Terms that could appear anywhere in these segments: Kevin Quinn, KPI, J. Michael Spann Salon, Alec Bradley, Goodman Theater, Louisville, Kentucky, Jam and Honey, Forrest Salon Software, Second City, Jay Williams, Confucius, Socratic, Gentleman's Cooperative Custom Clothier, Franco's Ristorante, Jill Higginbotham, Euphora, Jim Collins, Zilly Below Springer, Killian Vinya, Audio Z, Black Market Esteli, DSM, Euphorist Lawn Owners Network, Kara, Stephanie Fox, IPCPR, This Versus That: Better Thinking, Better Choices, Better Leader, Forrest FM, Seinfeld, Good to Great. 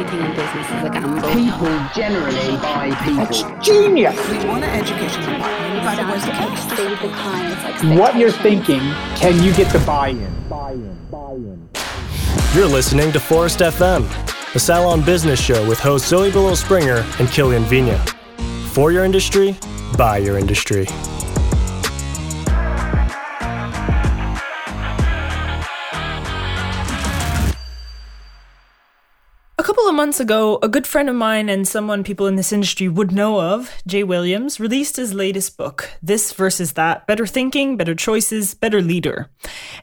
everything in business is a gamble. People generally buy people. That's genius. We want to educate them. What you're thinking, can you get the buy-in? Buy-in. You're listening to Forrest FM, the Salon Business Show with hosts Zilly Below Springer and Killian Vinya. For your industry, by your industry. Months ago, a good friend of mine and someone people in this industry would know of, Jay Williams, released his latest book, This Versus That: Better Thinking, Better Choices, Better Leader.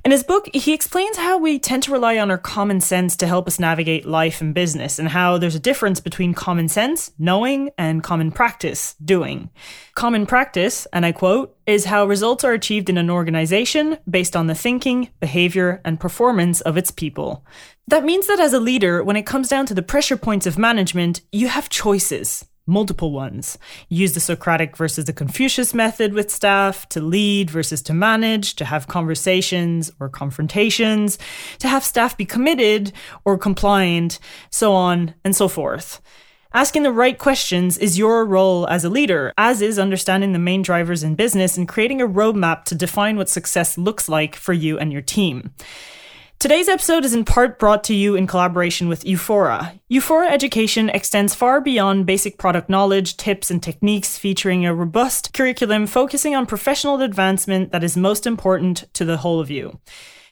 In his book, he explains how we tend to rely on our common sense to help us navigate life and business, and how there's a difference between common sense, knowing, and common practice, doing. Common practice, and I quote, is how results are achieved in an organization based on the thinking, behavior, and performance of its people. That means that as a leader, when it comes down to the pressure points of management, you have choices, multiple ones. You use the Socratic versus the Confucius method with staff, to lead versus to manage, to have conversations or confrontations, to have staff be committed or compliant, so on and so forth. Asking the right questions is your role as a leader, as is understanding the main drivers in business and creating a roadmap to define what success looks like for you and your team. Today's episode is in part brought to you in collaboration with Euphora. Euphora education extends far beyond basic product knowledge, tips, and techniques, featuring a robust curriculum focusing on professional advancement that is most important to the whole of you.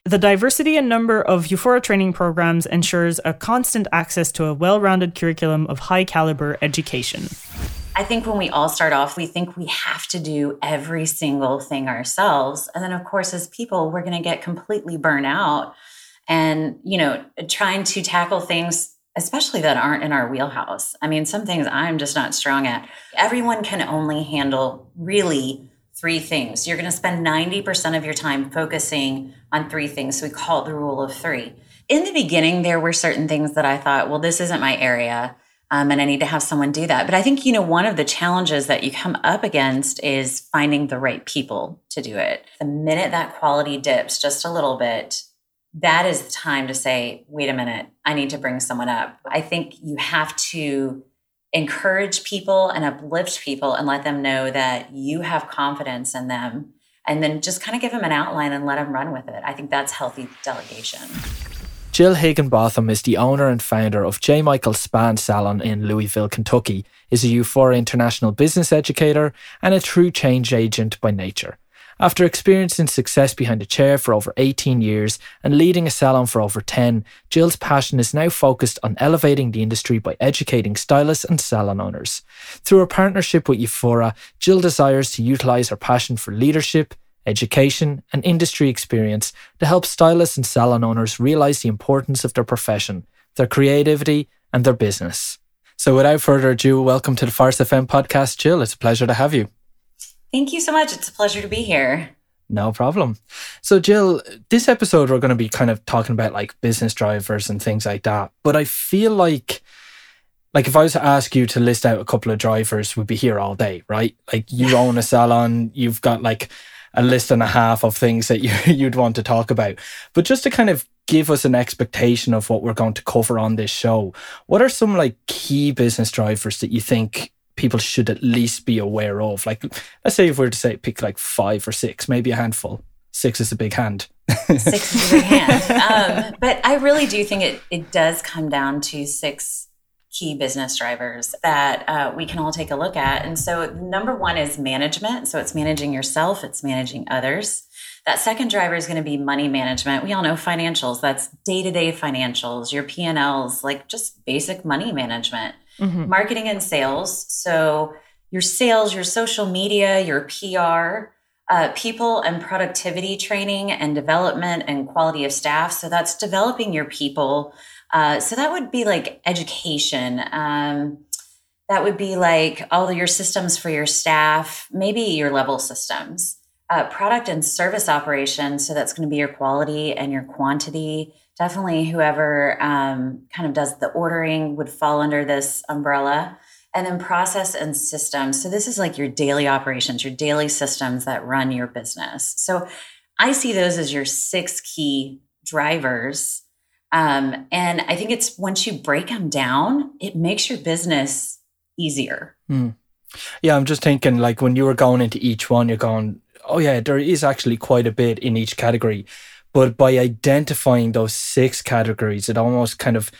The diversity and number of Euphora training programs ensures a constant access to a well-rounded curriculum of high-caliber education. I think when we all start off, we think we have to do every single thing ourselves. And then, of course, as people, we're going to get completely burnt out. And, you know, trying to tackle things, especially that aren't in our wheelhouse. I mean, some things I'm just not strong at. Everyone can only handle really three things. You're going to spend 90% of your time focusing on three things. So we call it the rule of three. In the beginning, there were certain things that I thought, well, this isn't my area, and I need to have someone do that. But I think, you know, one of the challenges that you come up against is finding the right people to do it. The minute that quality dips just a little bit, that is the time to say, wait a minute, I need to bring someone up. I think you have to encourage people and uplift people and let them know that you have confidence in them, and then just kind of give them an outline and let them run with it. I think that's healthy delegation. Jill Higginbotham is the owner and founder of J. Michael Spann Salon in Louisville, Kentucky, is a Euphora international business educator and a true change agent by nature. After experiencing success behind a chair for over 18 years and leading a salon for over 10, Jill's passion is now focused on elevating the industry by educating stylists and salon owners. Through her partnership with Euphora, Jill desires to utilise her passion for leadership, education, and industry experience to help stylists and salon owners realise the importance of their profession, their creativity, and their business. So without further ado, welcome to the Forrest FM podcast, Jill. It's a pleasure to have you. Thank you so much. It's a pleasure to be here. No problem. So Jill, this episode, we're going to be kind of talking about like business drivers and things like that. But I feel like if I was to ask you to list out a couple of drivers, we'd be here all day, right? Like you own a salon, you've got like a list and a half of things that you'd want to talk about. But just to kind of give us an expectation of what we're going to cover on this show, what are some like key business drivers that you think people should at least be aware of? Like, let's say if we were to say pick like five or six, maybe a handful. Six is a big hand. Six is a big hand. But I really do think it does come down to six key business drivers that we can all take a look at. And so number one is management. So it's managing yourself, it's managing others. That second driver is going to be money management. We all know financials. That's day-to-day financials, your P&Ls, like just basic money management. Mm-hmm. Marketing and sales. So your sales, your social media, your PR, people and productivity training and development and quality of staff. So that's developing your people. So that would be like education. That would be like all of your systems for your staff, maybe your level systems, product and service operations. So that's going to be your quality and your quantity. Definitely whoever kind of does the ordering would fall under this umbrella. And then process and systems. So this is like your daily operations, your daily systems that run your business. So I see those as your six key drivers. And I think it's once you break them down, it makes your business easier. Mm. Yeah, I'm just thinking like when you were going into each one, you're going, oh yeah, there is actually quite a bit in each category. But by identifying those 6 categories, it almost kind of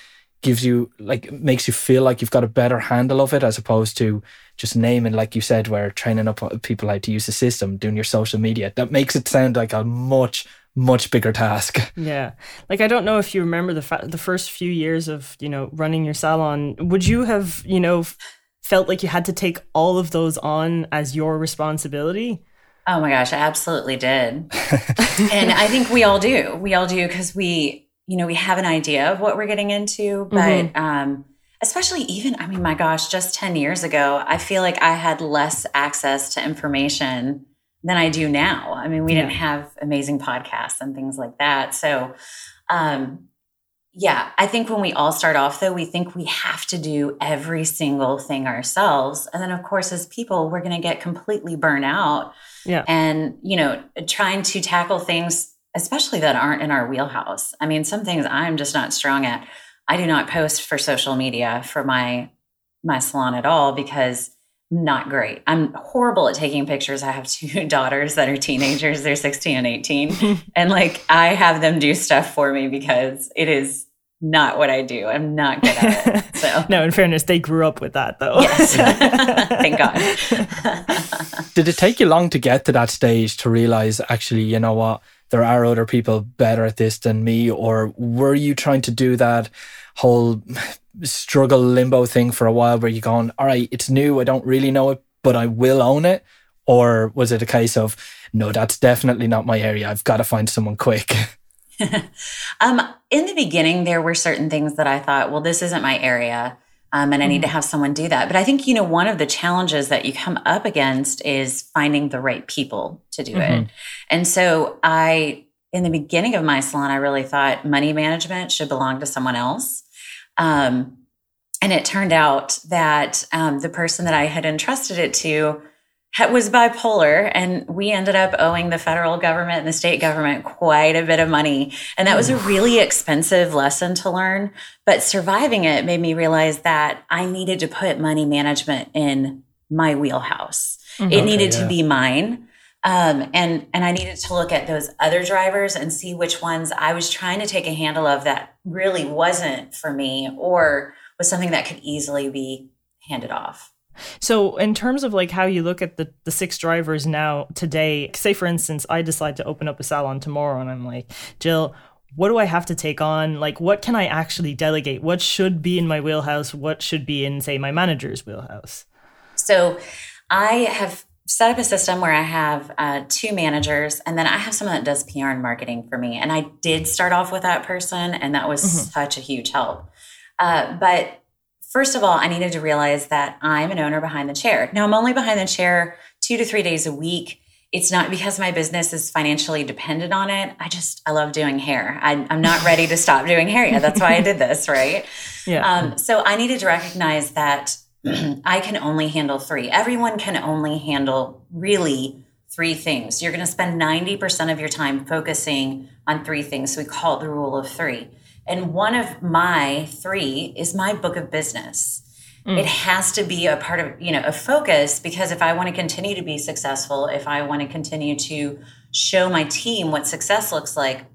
gives you, like, makes you feel like you've got a better handle of it, as opposed to just naming, like you said, where training up people how to use the system, doing your social media. That makes it sound like a much, much bigger task. Yeah. Like, I don't know if you remember the first few years of, you know, running your salon. Would you have, you know, felt like you had to take all of those on as your responsibility? Oh my gosh, I absolutely did. And I think we all do. We all do, because we have an idea of what we're getting into. But mm-hmm. Especially even, I mean, my gosh, just 10 years ago, I feel like I had less access to information than I do now. I mean, we didn't have amazing podcasts and things like that. So, I think when we all start off, though, we think we have to do every single thing ourselves. And then, of course, as people, we're going to get completely burnt out. Yeah. And, you know, trying to tackle things, especially that aren't in our wheelhouse. I mean, some things I'm just not strong at. I do not post for social media for my salon at all, because I'm not great. I'm horrible at taking pictures. I have 2 daughters that are teenagers. They're 16 and 18. And like, I have them do stuff for me because it is not what I do. I'm not good at it. So no, in fairness, they grew up with that though. Yes. Thank God. Did it take you long to get to that stage to realize, actually, you know what, there are other people better at this than me? Or were you trying to do that whole struggle limbo thing for a while where you're going, all right, it's new, I don't really know it, but I will own it? Or was it a case of, no, that's definitely not my area, I've got to find someone quick? In the beginning, there were certain things that I thought, well, this isn't my area, and I need to have someone do that. But I think, you know, one of the challenges that you come up against is finding the right people to do it. And so in the beginning of my salon, I really thought money management should belong to someone else. And it turned out that the person that I had entrusted it to was bipolar, and we ended up owing the federal government and the state government quite a bit of money. And that was a really expensive lesson to learn. But surviving it made me realize that I needed to put money management in my wheelhouse. It needed to be mine. And I needed to look at those other drivers and see which ones I was trying to take a handle of that really wasn't for me, or was something that could easily be handed off. So in terms of like how you look at the 6 drivers now today, say for instance, I decide to open up a salon tomorrow and I'm like, Jill, what do I have to take on? Like, what can I actually delegate? What should be in my wheelhouse? What should be in, say, my manager's wheelhouse? So I have set up a system where I have 2 managers, and then I have someone that does PR and marketing for me. And I did start off with that person, and that was such a huge help. But first of all, I needed to realize that I'm an owner behind the chair. Now, I'm only behind the chair 2 to 3 days a week. It's not because my business is financially dependent on it. I love doing hair. I'm not ready to stop doing hair yet. That's why I did this, right? Yeah. So I needed to recognize that I can only handle 3. Everyone can only handle really 3 things. You're going to spend 90% of your time focusing on 3 things. So we call it the rule of 3. And one of my 3 is my book of business. It has to be a part of, you know, a focus, because if I want to continue to be successful, if I want to continue to show my team what success looks like,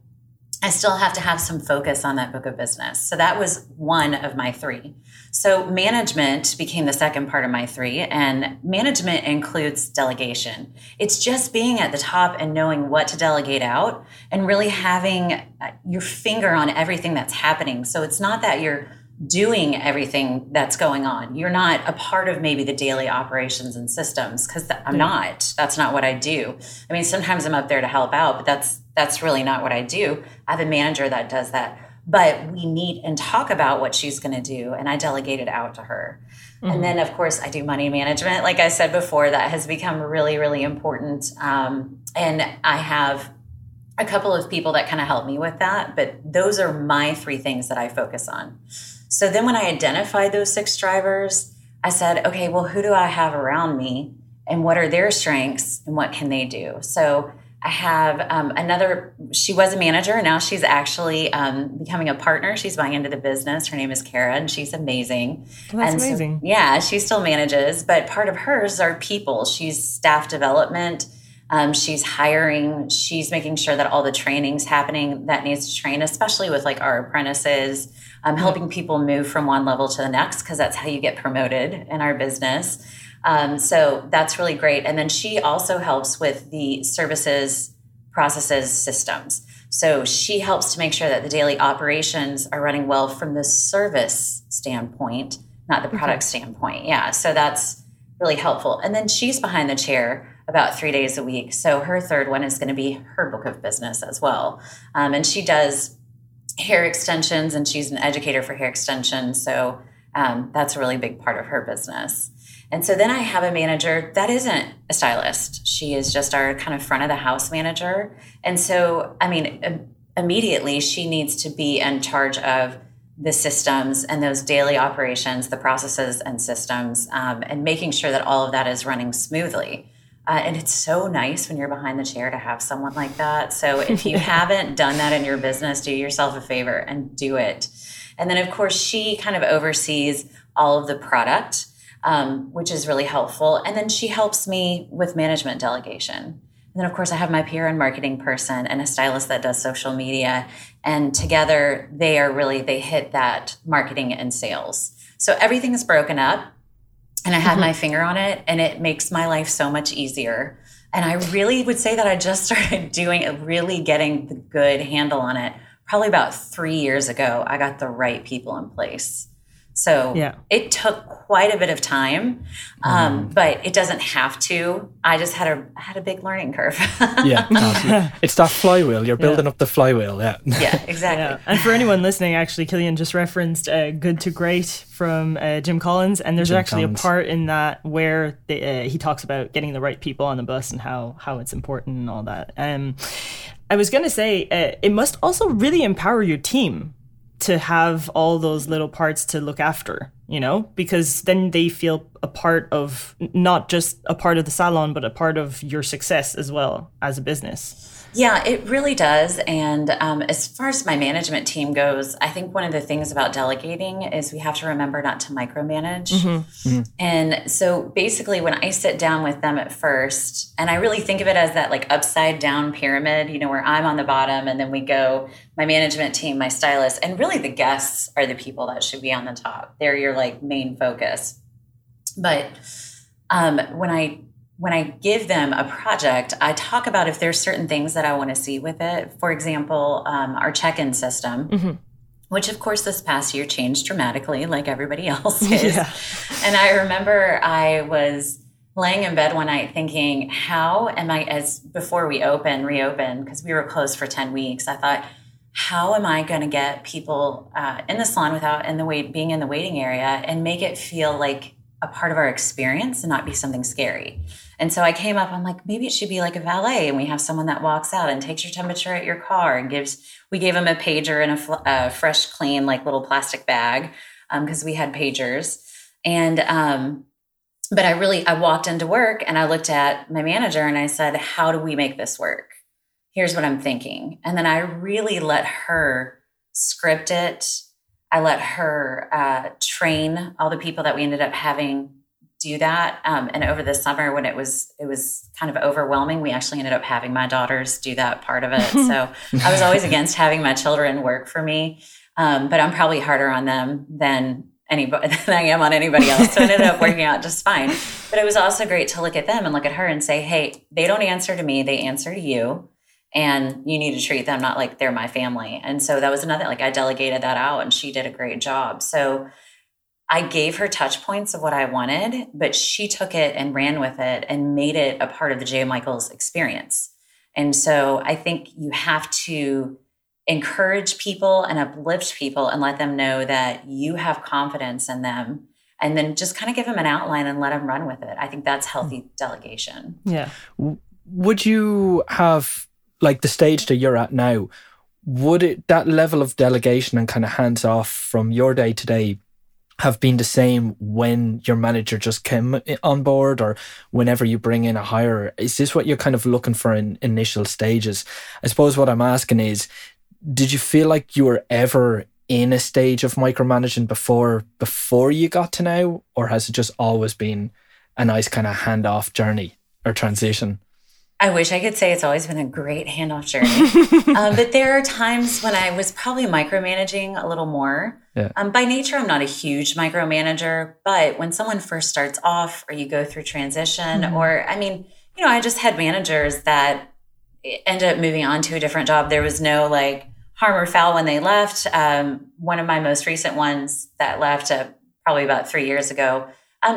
I still have to have some focus on that book of business. So that was one of my 3. So management became the second part of my 3, and management includes delegation. It's just being at the top and knowing what to delegate out, and really having your finger on everything that's happening. So it's not that you're doing everything that's going on. You're not a part of maybe the daily operations and systems, because I'm not. That's not what I do. I mean, sometimes I'm up there to help out, but that's really not what I do. I have a manager that does that. But we meet and talk about what she's going to do, and I delegate it out to her. And then, of course, I do money management. Like I said before, that has become really, really important. And I have a couple of people that kind of help me with that, but those are my 3 things that I focus on. So then when I identified those 6 drivers, I said, okay, well, who do I have around me, and what are their strengths, and what can they do? So I have another, she was a manager, and now she's actually becoming a partner. She's buying into the business. Her name is Kara, and she's amazing. Well, that's amazing. So, yeah, she still manages, but part of hers are people. She's staff development. She's hiring. She's making sure that all the training's happening that needs to train, especially with like our apprentices, helping people move from one level to the next, because that's how you get promoted in our business. So that's really great. And then she also helps with the services, processes, systems. So she helps to make sure that the daily operations are running well from the service standpoint, not the product standpoint. Yeah. So that's really helpful. And then she's behind the chair about 3 days a week. So her third one is going to be her book of business as well. And she does hair extensions, and she's an educator for hair extensions. So that's a really big part of her business. And so then I have a manager that isn't a stylist. She is just our kind of front of the house manager. And so, I mean, immediately she needs to be in charge of the systems and those daily operations, the processes and systems, and making sure that all of that is running smoothly. And it's so nice when you're behind the chair to have someone like that. So if you haven't done that in your business, do yourself a favor and do it. And then, of course, she kind of oversees all of the product, which is really helpful. And then she helps me with management delegation. And then, of course, I have my PR and marketing person and a stylist that does social media. And together, they hit that marketing and sales. So everything is broken up, and I have my finger on it, and it makes my life so much easier. And I really would say that I just started doing it, really getting the good handle on it. Probably about 3 years ago, I got the right people in place. So it took quite a bit of time, but it doesn't have to. I just had a big learning curve. It's that flywheel. You're building up the flywheel. Yeah, exactly. And for anyone listening, actually, Killian just referenced "Good to Great" from Jim Collins, and there's a part in that where he talks about getting the right people on the bus and how it's important and all that. I was going to say it must also really empower your team to have all those little parts to look after, you know, because then they feel a part of, not just a part of the salon, but a part of your success as well as a business. Yeah, it really does. And as far as my management team goes, I think one of the things about delegating is we have to remember not to micromanage. And so basically when I sit down with them at first, and I really think of it as that like upside down pyramid, you know, where I'm on the bottom and then we go, my management team, my stylist, and really the guests are the people that should be on the top. They're your like main focus. But when I give them a project, I talk about if there's certain things that I want to see with it. For example, our check-in system, which of course this past year changed dramatically like everybody else is. And I remember I was laying in bed one night thinking, how am I, as before we reopened, because we were closed for 10 weeks, I thought, how am I going to get people in the salon without being in the waiting area and make it feel like a part of our experience and not be something scary? And so I came up, I'm like, maybe it should be like a valet, and we have someone that walks out and takes your temperature at your car and we gave him a pager and a fresh, clean, like little plastic bag, because we had pagers. And, but I walked into work and I looked at my manager and I said, how do we make this work? Here's what I'm thinking. And then I really let her script it. I let her train all the people that we ended up having do that. And over the summer when it was kind of overwhelming, we actually ended up having my daughters do that part of it. So I was always against having my children work for me, but I'm probably harder on them than I am on anybody else. So it ended up working out just fine. But it was also great to look at them and look at her and say, hey, they don't answer to me, they answer to you. And you need to treat them not like they're my family. And so that was another, like I delegated that out and she did a great job. So I gave her touch points of what I wanted, but she took it and ran with it and made it a part of the J. Michael's experience. And so I think you have to encourage people and uplift people and let them know that you have confidence in them. And then just kind of give them an outline and let them run with it. I think that's healthy delegation. Yeah. Would you have... like the stage that you're at now, would that level of delegation and kind of hands off from your day to day, have been the same when your manager just came on board or whenever you bring in a hire? Is this what you're kind of looking for in initial stages? I suppose what I'm asking is, did you feel like you were ever in a stage of micromanaging before you got to now? Or has it just always been a nice kind of handoff journey or transition? I wish I could say it's always been a great handoff journey. But there are times when I was probably micromanaging a little more. Yeah. By nature, I'm not a huge micromanager. But when someone first starts off or you go through transition, mm-hmm. or, I mean, you know, I just had managers that ended up moving on to a different job. There was no like harm or foul when they left. One of my most recent ones that left probably about 3 years ago,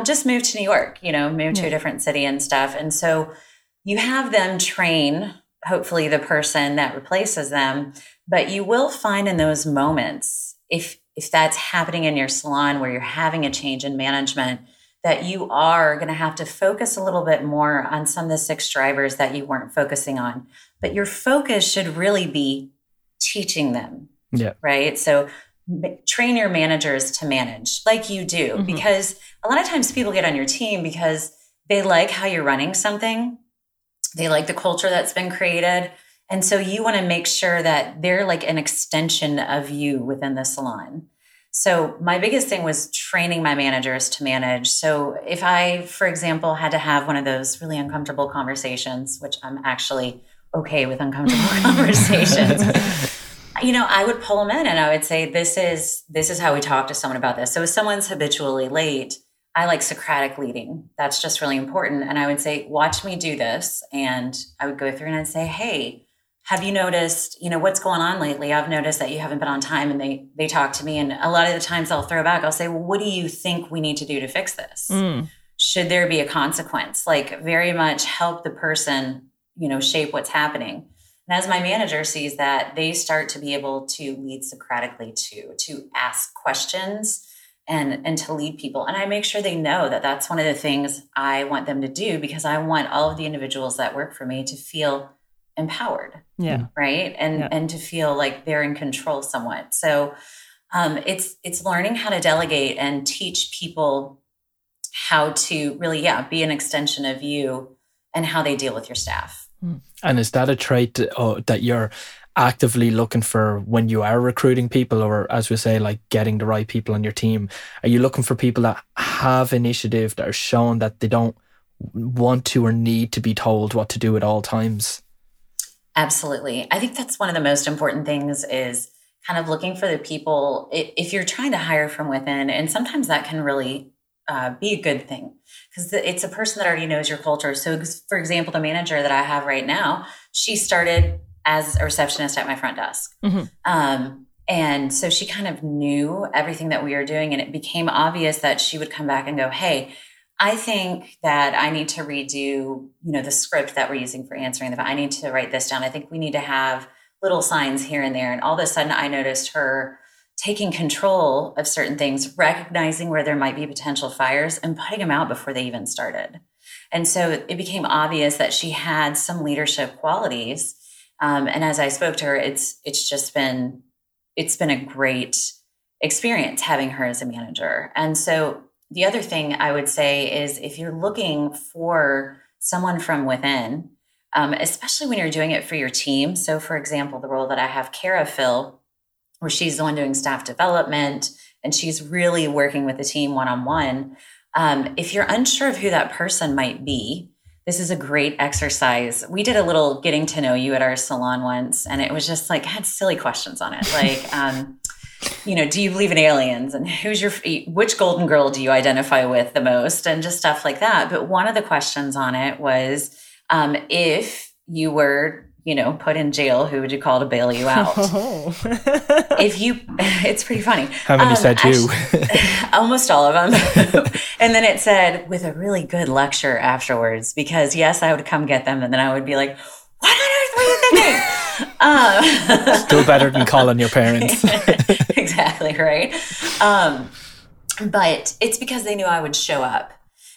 just moved to New York, you know, moved yeah. to a different city and stuff. And so you have them train, hopefully, the person that replaces them, but you will find in those moments, if that's happening in your salon where you're having a change in management, that you are going to have to focus a little bit more on some of the six drivers that you weren't focusing on. But your focus should really be teaching them, yeah. right? So train your managers to manage like you do, mm-hmm. because a lot of times people get on your team because they like how you're running something. They like the culture that's been created. And so you want to make sure that they're like an extension of you within the salon. So my biggest thing was training my managers to manage. So if I, for example, had to have one of those really uncomfortable conversations, which I'm actually okay with uncomfortable conversations, you know, I would pull them in and I would say, this is how we talk to someone about this. So if someone's habitually late, I like Socratic leading. That's just really important. And I would say, watch me do this. And I would go through and I'd say, hey, have you noticed, you know, what's going on lately? I've noticed that you haven't been on time. And they talk to me. And a lot of the times I'll throw back, I'll say, well, what do you think we need to do to fix this? Mm. Should there be a consequence? Like very much help the person, you know, shape what's happening. And as my manager sees that, they start to be able to lead Socratically too, to ask questions and to lead people. And I make sure they know that that's one of the things I want them to do, because I want all of the individuals that work for me to feel empowered. Yeah. Right. And to feel like they're in control somewhat. So it's learning how to delegate and teach people how to really, yeah, be an extension of you and how they deal with your staff. And is that a trait that you're actively looking for when you are recruiting people, or as we say, like getting the right people on your team? Are you looking for people that have initiative, that are shown that they don't want to or need to be told what to do at all times? Absolutely. I think that's one of the most important things, is kind of looking for the people, if you're trying to hire from within, and sometimes that can really be a good thing, because it's a person that already knows your culture. So for example, the manager that I have right now, she started as a receptionist at my front desk. Mm-hmm. And so she kind of knew everything that we were doing, and it became obvious that she would come back and go, hey, I think that I need to redo, you know, the script that we're using for answering the, I need to write this down. I think we need to have little signs here and there. And all of a sudden I noticed her taking control of certain things, recognizing where there might be potential fires and putting them out before they even started. And so it became obvious that she had some leadership qualities. And as I spoke to her, it's been a great experience having her as a manager. And so the other thing I would say is, if you're looking for someone from within, especially when you're doing it for your team. So for example, the role that I have Kara fill, where she's the one doing staff development and she's really working with the team one-on-one. If you're unsure of who that person might be, this is a great exercise. We did a little getting to know you at our salon once, and it was just like, had silly questions on it. Like, you know, do you believe in aliens? And which golden girl do you identify with the most? And just stuff like that. But one of the questions on it was, if you were, you know, put in jail, who would you call to bail you out? Oh. It's pretty funny. How many said you? Almost all of them. And then it said, with a really good lecture afterwards, because yes, I would come get them. And then I would be like, what on earth were you thinking? Still better than calling your parents. Exactly. Right. But it's because they knew I would show up.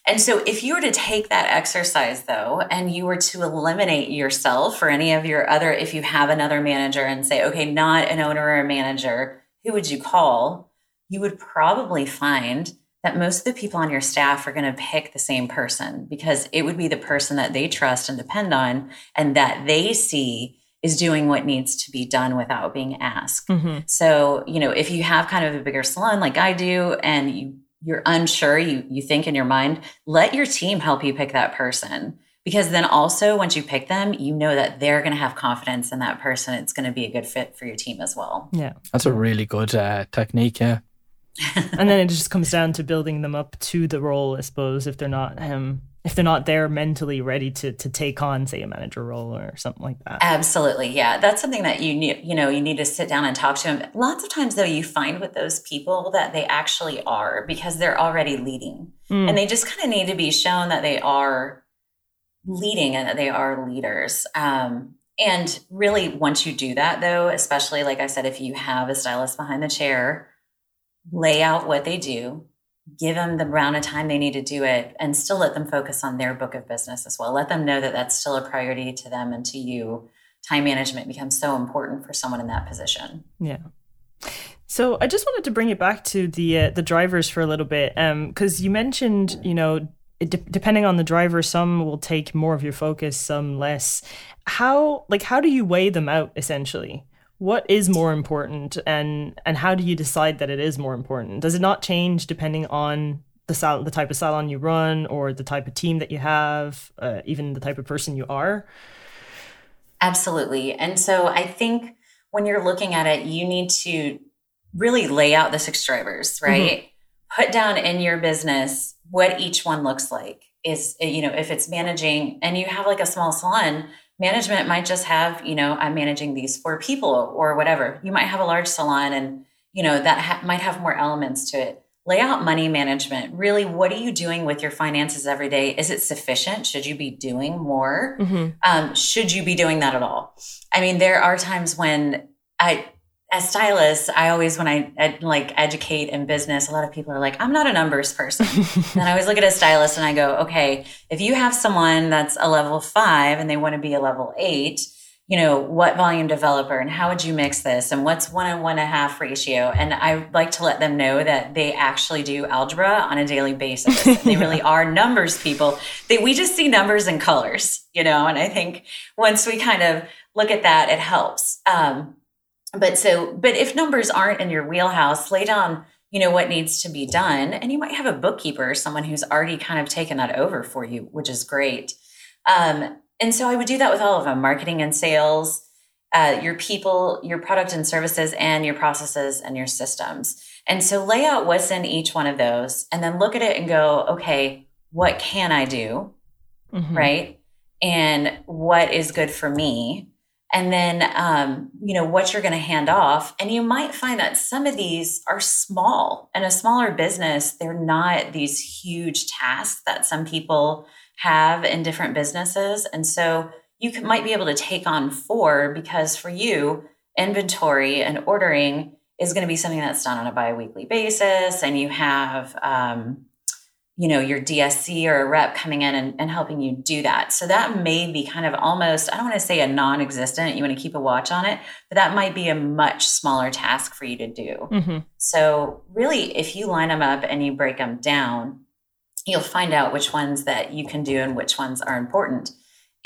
And so if you were to take that exercise, though, and you were to eliminate yourself or any of your other, if you have another manager and say, okay, not an owner or a manager, who would you call? you would probably find that most of the people on your staff are going to pick the same person, because it would be the person that they trust and depend on and that they see is doing what needs to be done without being asked. Mm-hmm. So, you know, if you have kind of a bigger salon like I do, and you're unsure, you think in your mind, let your team help you pick that person. Because then also once you pick them, you know that they're going to have confidence in that person. It's going to be a good fit for your team as well. Yeah. That's a really good technique. Yeah. And then it just comes down to building them up to the role, I suppose, if they're not there mentally ready to take on, say, a manager role or something like that. Absolutely. Yeah. That's something that you need to sit down and talk to them. Lots of times, though, you find with those people that they actually are, because they're already leading and they just kind of need to be shown that they are leading and that they are leaders. And really, once you do that, though, especially, like I said, if you have a stylist behind the chair, lay out what they do. Give them the amount of time they need to do it, and still let them focus on their book of business as well. Let them know that that's still a priority to them and to you. Time management becomes so important for someone in that position. Yeah. So I just wanted to bring it back to the drivers for a little bit, because you mentioned, you know, depending on the driver, some will take more of your focus, some less. How do you weigh them out essentially? What is more important, and how do you decide that it is more important? Does it not change depending on the type of salon you run, or the type of team that you have, even the type of person you are? Absolutely. And so I think when you're looking at it, you need to really lay out the 6 drivers, right? Mm-hmm. Put down in your business what each one looks like. Is, you know, if it's managing and you have like a small salon, management might just have, you know, I'm managing these 4 people or whatever. You might have a large salon and, you know, that might have more elements to it. Lay out money management. Really, what are you doing with your finances every day? Is it sufficient? Should you be doing more? Mm-hmm. Should you be doing that at all? I mean, there are times when as stylists, when I educate in business, a lot of people are like, I'm not a numbers person. And I always look at a stylist and I go, okay, if you have someone that's a level 5 and they want to be a level 8, you know, what volume developer and how would you mix this? And what's 1 and 1.5 ratio? And I like to let them know that they actually do algebra on a daily basis. And they really are numbers people. We just see numbers and colors, you know, and I think once we kind of look at that, it helps. But if numbers aren't in your wheelhouse, lay down, you know, what needs to be done. And you might have a bookkeeper or someone who's already kind of taken that over for you, which is great. And so I would do that with all of them: marketing and sales, your people, your product and services, and your processes and your systems. And so lay out what's in each one of those, and then look at it and go, okay, what can I do? Mm-hmm. Right. And what is good for me? And then, you know, what you're going to hand off. And you might find that some of these are small, and a smaller business, they're not these huge tasks that some people have in different businesses. And so you might be able to take on 4, because for you, inventory and ordering is going to be something that's done on a biweekly basis. And you have, you know, your DSC or a rep coming in and helping you do that. So that may be kind of almost, I don't want to say a non-existent, you want to keep a watch on it, but that might be a much smaller task for you to do. Mm-hmm. So really, if you line them up and you break them down, you'll find out which ones that you can do and which ones are important.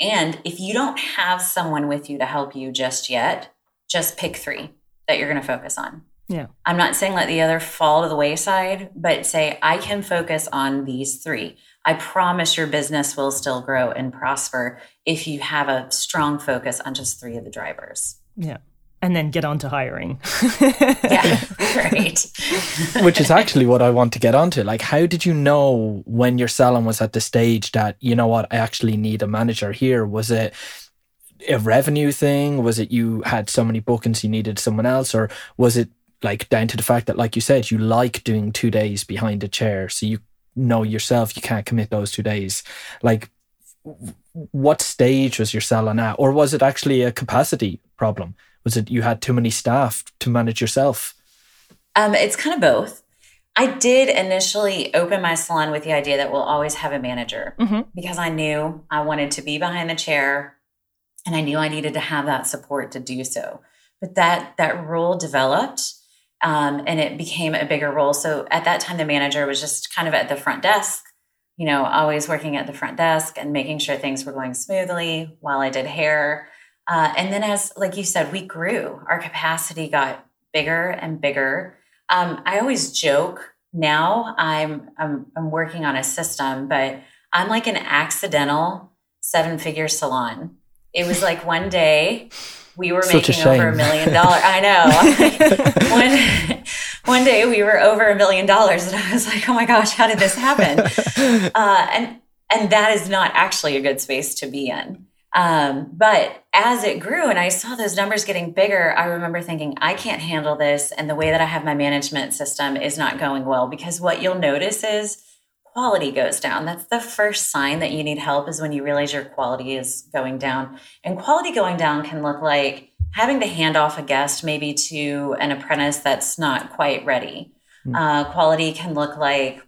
And if you don't have someone with you to help you just yet, just pick 3 that you're going to focus on. Yeah. I'm not saying let the other fall to the wayside, but say, I can focus on these 3. I promise your business will still grow and prosper if you have a strong focus on just 3 of the drivers. Yeah. And then get on to hiring. Yeah, right. Which is actually what I want to get onto. Like, how did you know when your salon was at the stage that, you know what, I actually need a manager here? Was it a revenue thing? Was it you had so many bookings you needed someone else? Or was it like down to the fact that, like you said, you like doing 2 days behind a chair, so you know yourself you can't commit those 2 days? Like, what stage was your salon at? Or was it actually a capacity problem? Was it you had too many staff to manage yourself? It's kind of both. I did initially open my salon with the idea that we'll always have a manager, mm-hmm. because I knew I wanted to be behind the chair and I knew I needed to have that support to do so. But that role developed. And it became a bigger role. So at that time, the manager was just kind of at the front desk, you know, always working at the front desk and making sure things were going smoothly while I did hair. And then as, like you said, we grew, our capacity got bigger and bigger. I always joke now I'm working on a system, but I'm like an accidental 7-figure salon. It was like one day we were making over $1 million. I know. One day we were over $1 million and I was like, oh my gosh, how did this happen? And that is not actually a good space to be in. But as it grew and I saw those numbers getting bigger, I remember thinking, I can't handle this. And the way that I have my management system is not going well, because what you'll notice is quality goes down. That's the first sign that you need help, is when you realize your quality is going down. And quality going down can look like having to hand off a guest maybe to an apprentice that's not quite ready. Quality can look like,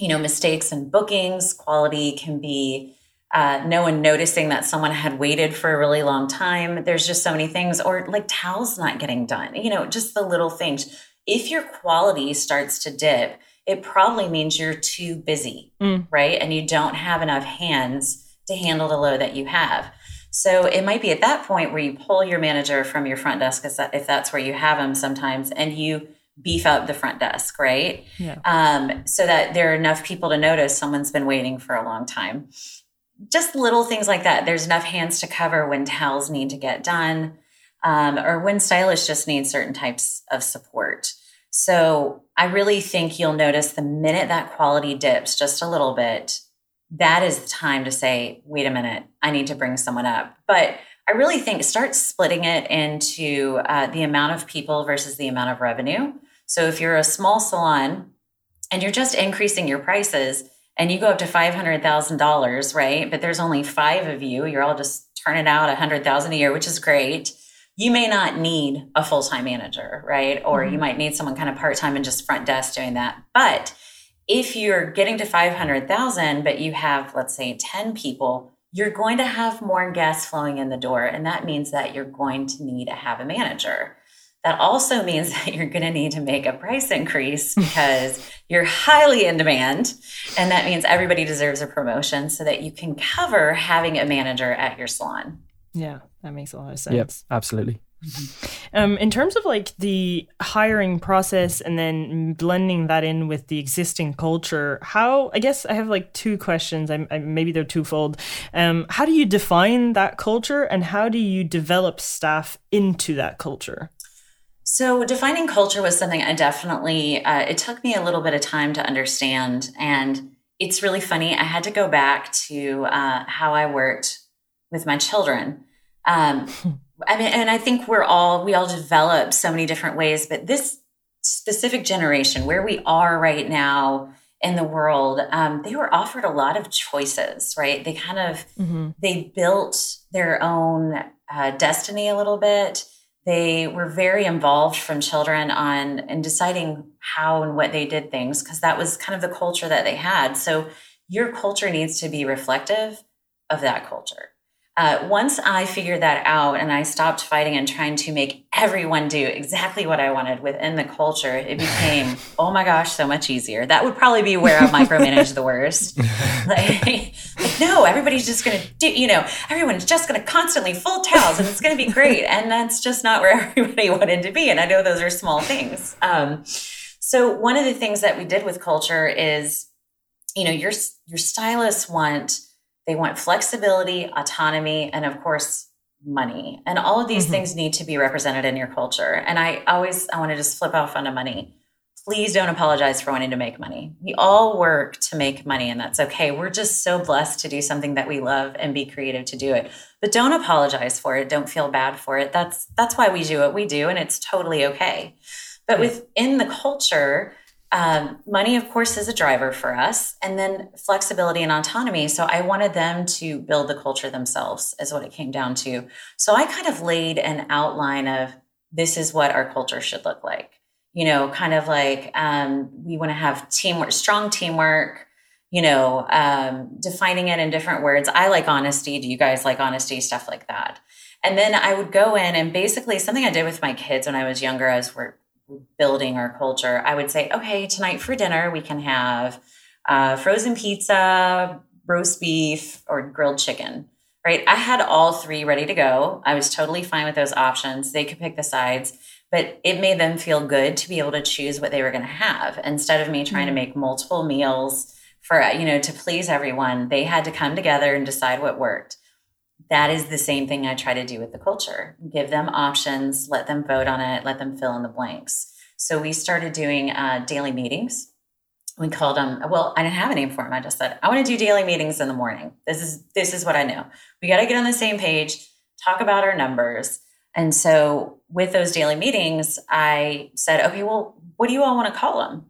you know, mistakes in bookings. Quality can be no one noticing that someone had waited for a really long time. There's just so many things, or like towels not getting done, you know, just the little things. If your quality starts to dip, it probably means you're too busy, right? And you don't have enough hands to handle the load that you have. So it might be at that point where you pull your manager from your front desk, if that's where you have them sometimes, and you beef up the front desk, right? Yeah. So that there are enough people to notice someone's been waiting for a long time. Just little things like that. There's enough hands to cover when towels need to get done, or when stylists just need certain types of support. So I really think you'll notice the minute that quality dips just a little bit, that is the time to say, wait a minute, I need to bring someone up. But I really think start splitting it into the amount of people versus the amount of revenue. So if you're a small salon and you're just increasing your prices, and you go up to $500,000, right? But there's only 5 of you. You're all just turning out $100,000 a year, which is great. You may not need a full-time manager, right? Or you might need someone kind of part-time and just front desk doing that. But if you're getting to 500,000, but you have, let's say, 10 people, you're going to have more guests flowing in the door. And that means that you're going to need to have a manager. That also means that you're going to need to make a price increase because you're highly in demand. And that means everybody deserves a promotion so that you can cover having a manager at your salon. Yeah, that makes a lot of sense. Yep, absolutely. In terms of like the hiring process and then blending that in with the existing culture, I guess I have like 2 questions. Maybe they're twofold. How do you define that culture, and how do you develop staff into that culture? So defining culture was something I definitely, it took me a little bit of time to understand. And it's really funny. I had to go back to how I worked with my children. I mean, and I think we all develop so many different ways, but this specific generation where we are right now in the world, they were offered a lot of choices, right? They kind of, they built their own destiny a little bit. They were very involved from children on and deciding how and what they did things, because that was kind of the culture that they had. So your culture needs to be reflective of that culture. Once I figured that out and I stopped fighting and trying to make everyone do exactly what I wanted within the culture, it became, oh my gosh, so much easier. That would probably be where I micromanage the worst. Like, no, everybody's just going to do, you know, everyone's just going to constantly full towels and it's going to be great. And that's just not where everybody wanted to be. And I know those are small things. So one of the things that we did with culture is, you know, your stylists want flexibility, autonomy, and of course, money. And all of these things need to be represented in your culture. And I want to just flip off onto money. Please don't apologize for wanting to make money. We all work to make money, and that's okay. We're just so blessed to do something that we love and be creative to do it. But don't apologize for it. Don't feel bad for it. That's why we do what we do, and it's totally okay. But within the culture, money, of course, is a driver for us, and then flexibility and autonomy. So I wanted them to build the culture themselves is what it came down to. So I kind of laid an outline of this is what our culture should look like. You know, kind of like we want to have teamwork, strong teamwork, you know, defining it in different words. I like honesty. Do you guys like honesty? Stuff like that. And then I would go in and basically something I did with my kids when I was younger, I was building our culture, I would say, okay, tonight for dinner, we can have frozen pizza, roast beef, or grilled chicken, right? I had all three ready to go. I was totally fine with those options. They could pick the sides, but it made them feel good to be able to choose what they were going to have. Instead of me trying to make multiple meals for, you know, to please everyone, they had to come together and decide what worked. That is the same thing I try to do with the culture. Give them options, let them vote on it, let them fill in the blanks. So we started doing daily meetings. We called them, well, I didn't have a name for them. I just said, I want to do daily meetings in the morning. This is what I know. We got to get on the same page, talk about our numbers. And so with those daily meetings, I said, okay, well, what do you all want to call them?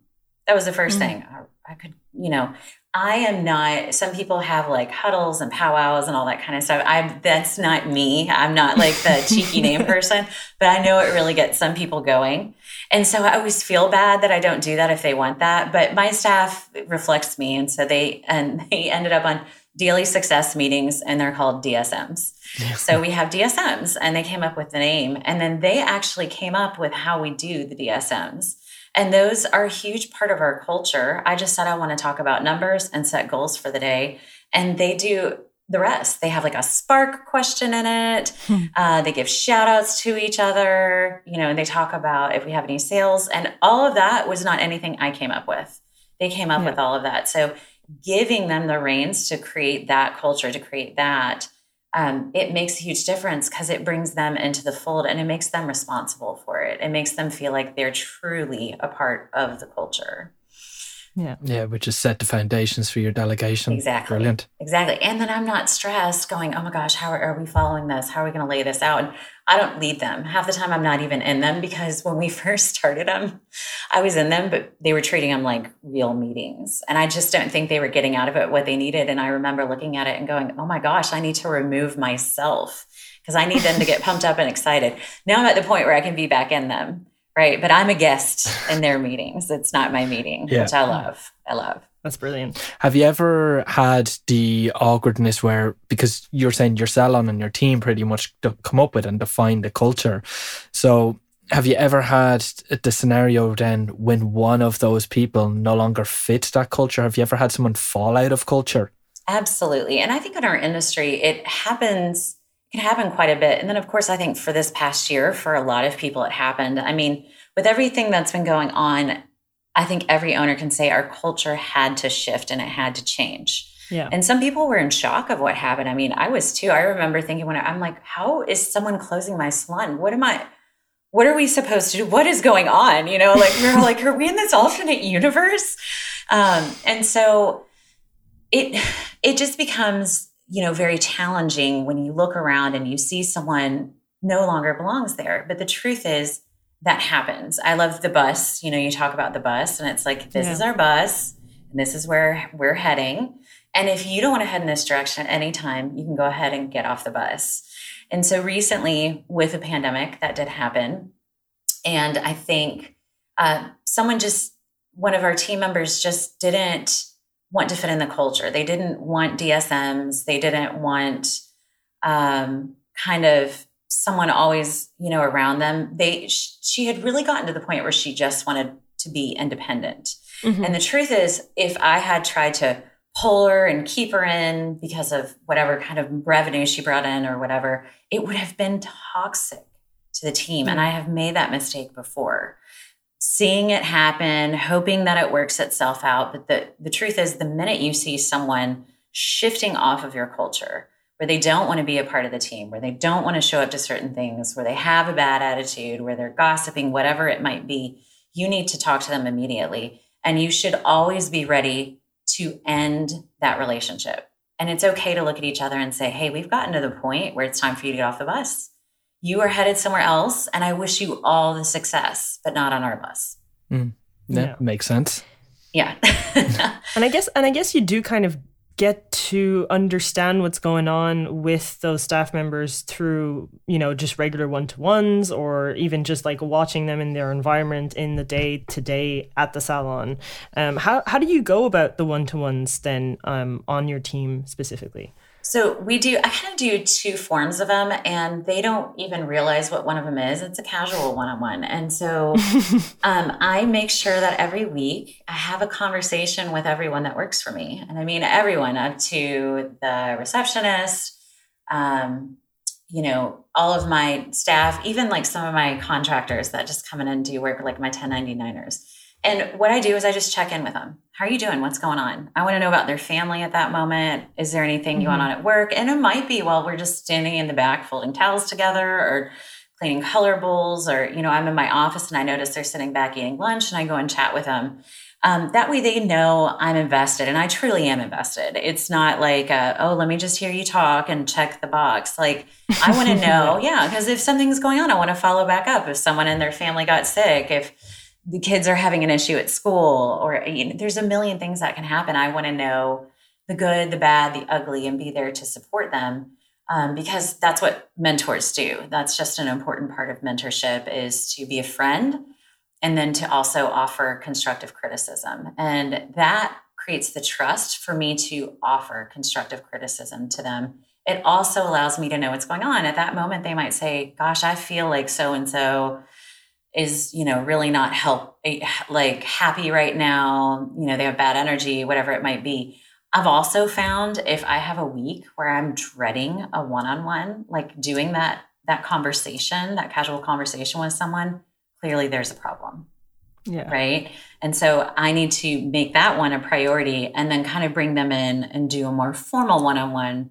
That was the first thing. I could, you know, I am not, some people have like huddles and powwows and all that kind of stuff. That's not me. I'm not like the cheeky name person, but I know it really gets some people going. And so I always feel bad that I don't do that if they want that, but my staff reflects me. And so they ended up on daily success meetings, and they're called DSMs. Yeah. So we have DSMs, and they came up with the name, and then they actually came up with how we do the DSMs. And those are a huge part of our culture. I just said, I want to talk about numbers and set goals for the day. And they do the rest. They have like a spark question in it. They give shout outs to each other, you know, and they talk about if we have any sales, and all of that was not anything I came up with. They came up with all of that. So giving them the reins to create that culture, to create that, it makes a huge difference because it brings them into the fold and it makes them responsible for it. It makes them feel like they're truly a part of the culture. Yeah. Yeah. Which is set the foundations for your delegation. Exactly. Brilliant. Exactly. And then I'm not stressed going, oh my gosh, how are we following this? How are we going to lay this out? And I don't lead them. Half the time I'm not even in them, because when we first started them, I was in them, but they were treating them like real meetings. And I just don't think they were getting out of it what they needed. And I remember looking at it and going, oh my gosh, I need to remove myself because I need them to get pumped up and excited. Now I'm at the point where I can be back in them. Right. But I'm a guest in their meetings. It's not my meeting, which I love. That's brilliant. Have you ever had the awkwardness where, because you're saying your salon and your team pretty much come up with and define the culture. So have you ever had the scenario then when one of those people no longer fits that culture? Have you ever had someone fall out of culture? Absolutely. And I think in our industry, it can happen quite a bit. And then, of course, I think for this past year, for a lot of people, it happened. I mean, with everything that's been going on, I think every owner can say our culture had to shift and it had to change. Yeah. And some people were in shock of what happened. I mean, I was too. I remember thinking I'm like, how is someone closing my salon? What are we supposed to do? What is going on? You know, like we were like, are we in this alternate universe? And so it just becomes, you know, very challenging when you look around and you see someone no longer belongs there. But the truth is that happens. I love the bus. You know, you talk about the bus and it's like, this is our bus and this is where we're heading. And if you don't want to head in this direction at any time, you can go ahead and get off the bus. And so recently with the pandemic, that did happen. And I think one of our team members just didn't want to fit in the culture. They didn't want DSMs. They didn't want kind of someone always, you know, around them. She had really gotten to the point where she just wanted to be independent. Mm-hmm. And the truth is, if I had tried to pull her and keep her in because of whatever kind of revenue she brought in or whatever, it would have been toxic to the team. Mm-hmm. And I have made that mistake before. Seeing it happen, hoping that it works itself out. But the truth is, the minute you see someone shifting off of your culture, where they don't want to be a part of the team, where they don't want to show up to certain things, where they have a bad attitude, where they're gossiping, whatever it might be, you need to talk to them immediately. And you should always be ready to end that relationship. And it's okay to look at each other and say, hey, we've gotten to the point where it's time for you to get off the bus. You are headed somewhere else, and I wish you all the success, but not on our bus. Yeah, makes sense. Yeah. And I guess you do kind of get to understand what's going on with those staff members through, you know, just regular one-to-ones or even just like watching them in their environment in the day-to-day at the salon. How do you go about the one-to-ones then on your team specifically? So I kind of do two forms of them, and they don't even realize what one of them is. It's a casual one-on-one. And so I make sure that every week I have a conversation with everyone that works for me. And I mean, everyone, up to the receptionist, all of my staff, even like some of my contractors that just come in and do work, like my 1099ers. And what I do is I just check in with them. How are you doing? What's going on? I want to know about their family at that moment. Is there anything mm-hmm. going on at work? And it might be while we're just standing in the back folding towels together or cleaning color bowls, or, I'm in my office and I notice they're sitting back eating lunch, and I go and chat with them. That way they know I'm invested, and I truly am invested. It's not like, let me just hear you talk and check the box. Like, I want to know, because if something's going on, I want to follow back up. If someone in their family got sick, if the kids are having an issue at school, or there's a million things that can happen. I want to know the good, the bad, the ugly, and be there to support them, because that's what mentors do. That's just an important part of mentorship, is to be a friend and then to also offer constructive criticism. And that creates the trust for me to offer constructive criticism to them. It also allows me to know what's going on. At that moment, they might say, gosh, I feel like so-and-so is, really not happy right now. They have bad energy, whatever it might be. I've also found if I have a week where I'm dreading a one-on-one, like doing that conversation, that casual conversation with someone, clearly there's a problem. Yeah. Right. And so I need to make that one a priority, and then kind of bring them in and do a more formal one-on-one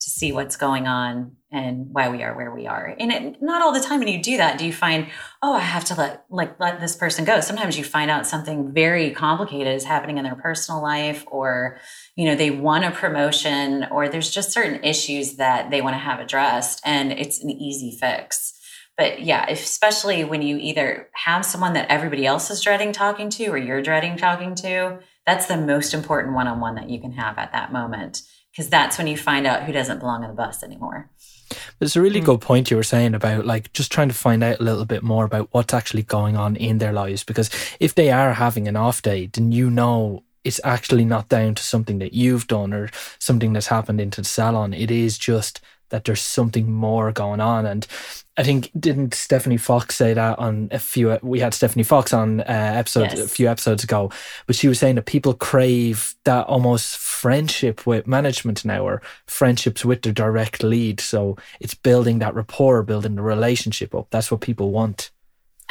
to see what's going on and why we are where we are. And not all the time when you do that do you find, I have to let this person go. Sometimes you find out something very complicated is happening in their personal life, or, they want a promotion, or there's just certain issues that they want to have addressed, and it's an easy fix. But yeah, especially when you either have someone that everybody else is dreading talking to, or you're dreading talking to, that's the most important one-on-one that you can have at that moment, because that's when you find out who doesn't belong on the bus anymore. It's a really good point you were saying about just trying to find out a little bit more about what's actually going on in their lives, because if they are having an off day, then it's actually not down to something that you've done or something that's happened into the salon. It is just that there's something more going on. And I think, didn't Stephanie Fox say that on we had Stephanie Fox on a few episodes ago, but she was saying that people crave that almost friendship with management now, or friendships with their direct lead. So it's building that rapport, building the relationship up. That's what people want.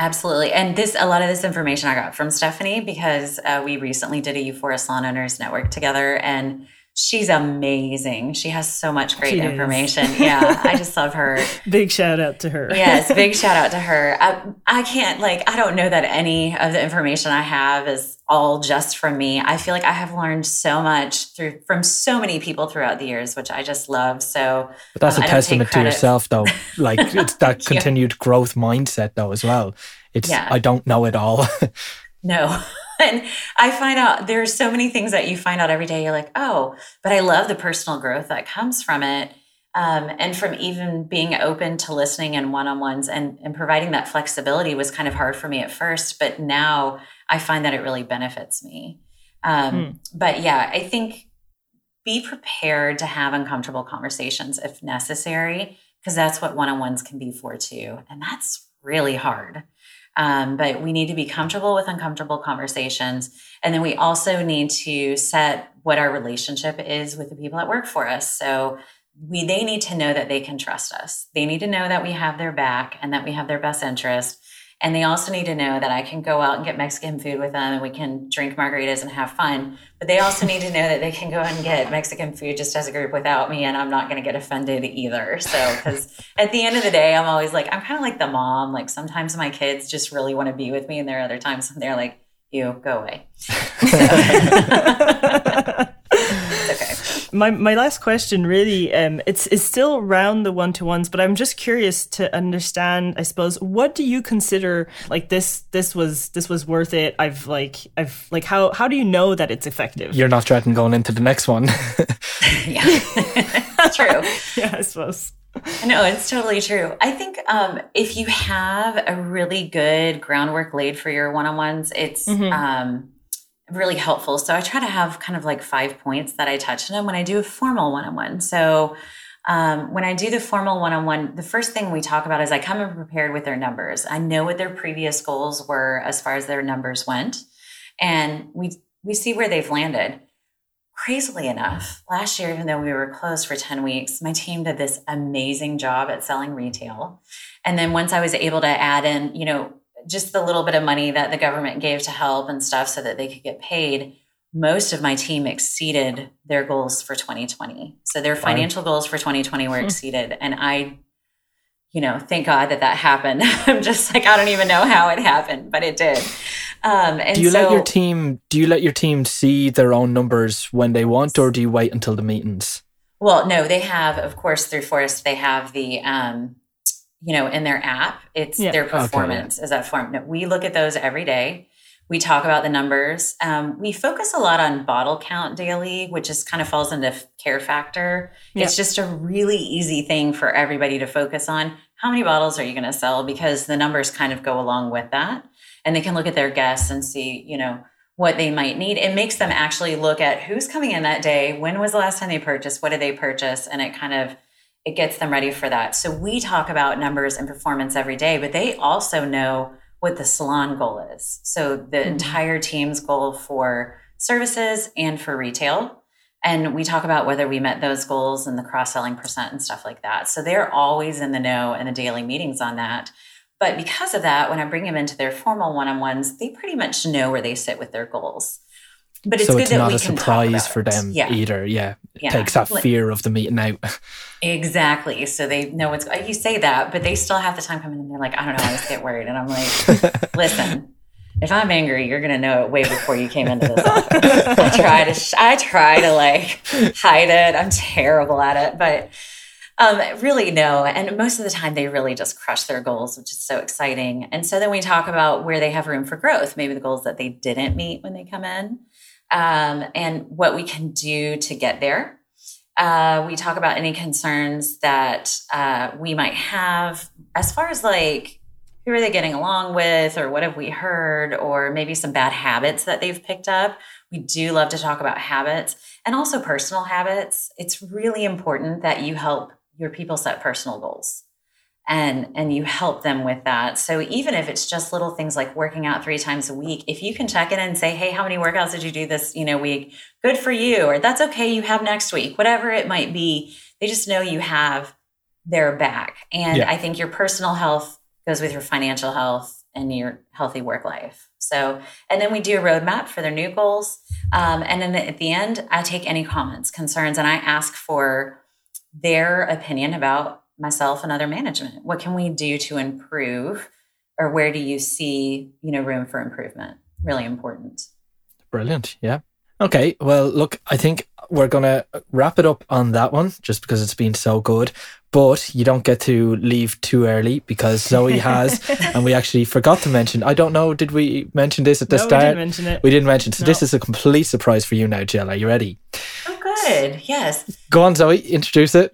Absolutely. And a lot of this information I got from Stephanie, because we recently did a Euphorist Lawn Owners Network together, and she's amazing. She has so much great information. Yeah, I just love her. Big shout out to her. Yes, big shout out to her. I can't, I don't know that any of the information I have is all just from me. I feel like I have learned so much from so many people throughout the years, which I just love. So, but that's a testament to yourself, though. It's that continued growth mindset, though, as well. I don't know it all. No. And I find out there are so many things that you find out every day. You're like, oh, but I love the personal growth that comes from it. And from even being open to listening in one-on-ones and providing that flexibility was kind of hard for me at first, but now I find that it really benefits me. But yeah, I think be prepared to have uncomfortable conversations if necessary, because that's what one-on-ones can be for too. And that's really hard. But we need to be comfortable with uncomfortable conversations. And then we also need to set what our relationship is with the people that work for us. So they need to know that they can trust us. They need to know that we have their back and that we have their best interest. And they also need to know that I can go out and get Mexican food with them, and we can drink margaritas and have fun. But they also need to know that they can go out and get Mexican food just as a group without me, and I'm not going to get offended either. So, because at the end of the day, I'm always I'm kind of like the mom. Sometimes my kids just really want to be with me, and there are other times when they're like, "You go away." My last question really, it's still around the one-to-ones, but I'm just curious to understand, I suppose, what do you consider this was worth it? I've how do you know that it's effective? You're not dreading going into the next one. Yeah, it's true. Yeah, I suppose. No, it's totally true. I think if you have a really good groundwork laid for your one-on-ones, it's really helpful. So I try to have kind of like 5 points that I touch on when I do a formal one-on-one. So when I do the formal one-on-one, the first thing we talk about is I come in prepared with their numbers. I know what their previous goals were as far as their numbers went. And we see where they've landed. Crazily enough, last year, even though we were closed for 10 weeks, my team did this amazing job at selling retail. And then once I was able to add in, you know, just the little bit of money that the government gave to help and stuff so that they could get paid, most of my team exceeded their goals for 2020. So their financial goals for 2020 were exceeded. And I, you know, thank God that happened. I'm just like, I don't even know how it happened, but it did. And do you let your team see their own numbers when they want, or do you wait until the meetings? Well, no, they have, of course, through Forrest, they have the, you know, in their app, it's their performance is that form. No, we look at those every day. We talk about the numbers. We focus a lot on bottle count daily, which is kind of falls into care factor. Yeah. It's just a really easy thing for everybody to focus on. How many bottles are you going to sell? Because the numbers kind of go along with that. And they can look at their guests and see, you know, what they might need. It makes them actually look at who's coming in that day. When was the last time they purchased? What did they purchase? And it kind of, it gets them ready for that. So we talk about numbers and performance every day, but they also know what the salon goal is. So the entire team's goal for services and for retail. And we talk about whether we met those goals and the cross-selling percent and stuff like that. So they're always in the know in the daily meetings on that. But because of that, when I bring them into their formal one-on-ones, they pretty much know where they sit with their goals. But it's so good it's that we can talk about it. So it's not a surprise for them either. It takes that fear of the meeting out. Exactly. So they know what's, you say that, but they still have the time coming in. They're like, I don't know, I just get worried. And I'm like, listen, if I'm angry, you're going to know it way before you came into this office. I try to like hide it. I'm terrible at it, but really no. And most of the time they really just crush their goals, which is so exciting. And so then we talk about where they have room for growth, maybe the goals that they didn't meet when they come in. And what we can do to get there. We talk about any concerns that we might have as far as like, who are they getting along with or what have we heard or maybe some bad habits that they've picked up. We do love to talk about habits and also personal habits. It's really important that you help your people set personal goals and you help them with that. So even if it's just little things like working out 3 times a week, if you can check in and say, hey, how many workouts did you do this, you know, week? Good for you. Or that's okay. You have next week, whatever it might be. They just know you have their back. And I think your personal health goes with your financial health and your healthy work life. So, and then we do a roadmap for their new goals. And then at the end, I take any comments, concerns, and I ask for their opinion about myself and other management. What can we do to improve, or where do you see, you know, room for improvement? Really important. Brilliant. Yeah. Okay. Well, look, I think we're going to wrap it up on that one just because it's been so good, but you don't get to leave too early because Zoe has, and we actually forgot to mention, I don't know, did we mention this at the start? No, we didn't mention it. We didn't mention. So this is a complete surprise for you now, Jill. Are you ready? Good. Yes. Go on, Zoe. Introduce it.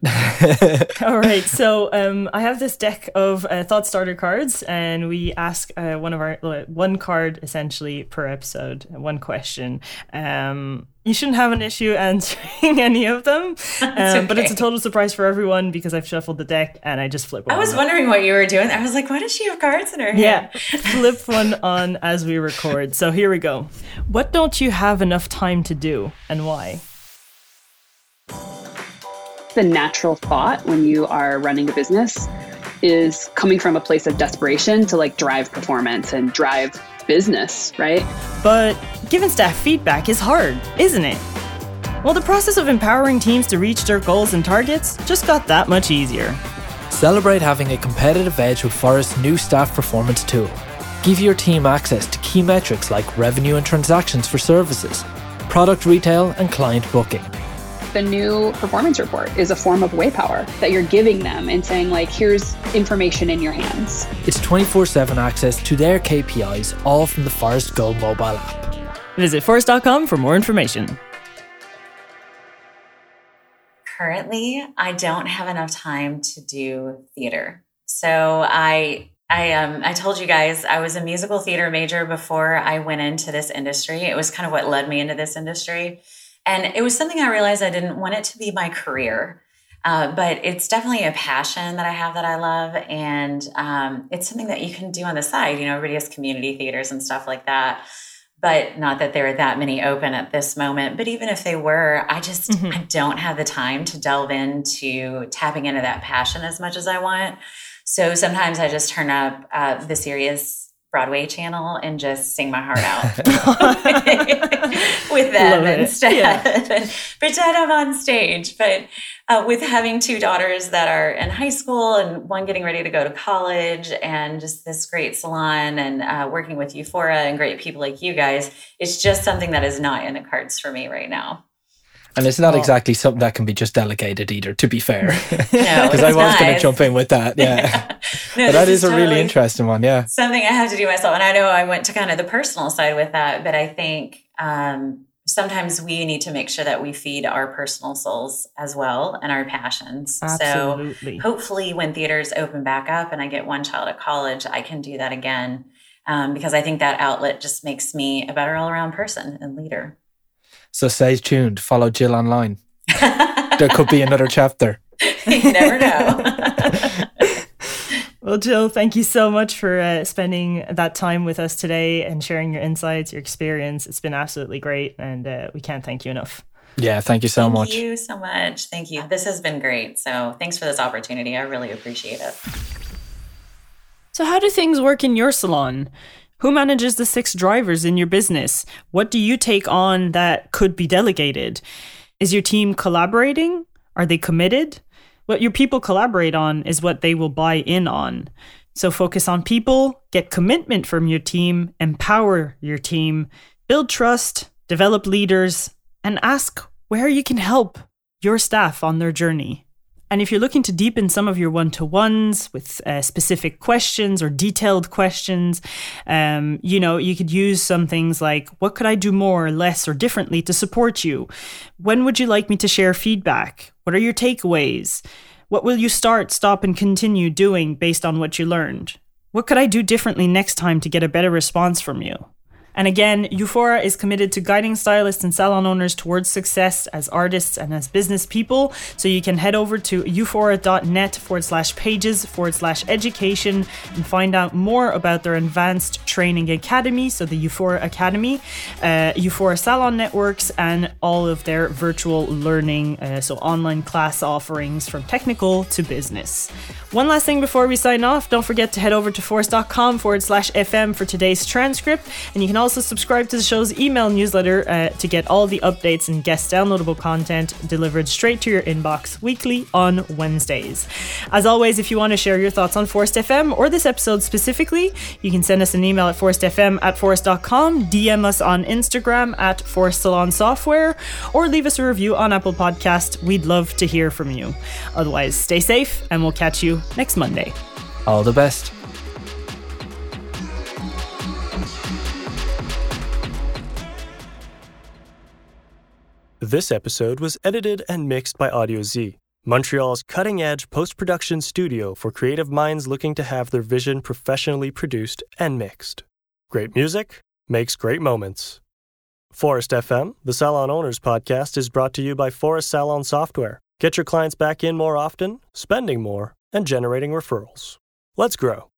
All right. So I have this deck of thought starter cards, and we ask one card essentially per episode, one question. You shouldn't have an issue answering any of them, but it's a total surprise for everyone because I've shuffled the deck and I just flip one. I was wondering what you were doing. I was like, why does she have cards in her hand? Yeah, flip one on as we record. So here we go. What don't you have enough time to do and why? The natural thought when you are running a business is coming from a place of desperation to like drive performance and drive business, right? But giving staff feedback is hard, isn't it? Well, the process of empowering teams to reach their goals and targets just got that much easier. Celebrate having a competitive edge with Forrest's new staff performance tool. Give your team access to key metrics like revenue and transactions for services, product retail, and client booking. The new performance report is a form of way power that you're giving them and saying like, here's information in your hands. It's 24/7 access to their KPIs, all from the Forrest Go mobile app. Visit Forrest.com for more information. Currently, I don't have enough time to do theater. So I I told you guys I was a musical theater major before I went into this industry. It was kind of what led me into this industry. And it was something I realized I didn't want it to be my career, but it's definitely a passion that I have that I love. And it's something that you can do on the side. You know, everybody has community theaters and stuff like that. But not that there are that many open at this moment. But even if they were, I just I don't have the time to delve into tapping into that passion as much as I want. So sometimes I just turn up the serious Broadway channel and just sing my heart out with them instead. Yeah. And pretend I'm on stage. But with having two daughters that are in high school and one getting ready to go to college and just this great salon and working with Euphora and great people like you guys, it's just something that is not in the cards for me right now. And it's not exactly something that can be just delegated either, to be fair. Because I was going to jump in with that. Yeah. No, but that is a really interesting one. Yeah. Something I have to do myself. And I know I went to kind of the personal side with that, but I think sometimes we need to make sure that we feed our personal souls as well and our passions. Absolutely. So hopefully when theaters open back up and I get one child at college, I can do that again because I think that outlet just makes me a better all-around person and leader. So stay tuned. Follow Jill online. There could be another chapter. You never know. Well, Jill, thank you so much for spending that time with us today and sharing your insights, your experience. It's been absolutely great, and we can't thank you enough. Yeah, thank you so much. Thank you so much. Thank you. This has been great. So thanks for this opportunity. I really appreciate it. So how do things work in your salon? Who manages the 6 drivers in your business? What do you take on that could be delegated? Is your team collaborating? Are they committed? What your people collaborate on is what they will buy in on. So focus on people, get commitment from your team, empower your team, build trust, develop leaders, and ask where you can help your staff on their journey. And if you're looking to deepen some of your one-to-ones with specific questions or detailed questions, you know, you could use some things like, what could I do more, less, or differently to support you? When would you like me to share feedback? What are your takeaways? What will you start, stop, and continue doing based on what you learned? What could I do differently next time to get a better response from you? And again, Euphora is committed to guiding stylists and salon owners towards success as artists and as business people. So you can head over to euphora.net/pages/education and find out more about their advanced training academy. So the Euphora Academy, Euphora Salon Networks, and all of their virtual learning. So online class offerings from technical to business. One last thing before we sign off, don't forget to head over to forrest.com/FM for today's transcript. And you can also subscribe to the show's email newsletter to get all the updates and guest downloadable content delivered straight to your inbox weekly on Wednesdays. As always, if you want to share your thoughts on Forrest FM or this episode specifically, you can send us an email at forrestfm@forrest.com, DM us on Instagram at Forrest Salon Software, or leave us a review on Apple Podcast. We'd love to hear from you. Otherwise, stay safe and we'll catch you next Monday. All the best. This episode was edited and mixed by Audio Z, Montreal's cutting-edge post-production studio for creative minds looking to have their vision professionally produced and mixed. Great music makes great moments. Forrest FM, the Salon Owners Podcast, is brought to you by Forrest Salon Software. Get your clients back in more often, spending more, and generating referrals. Let's grow.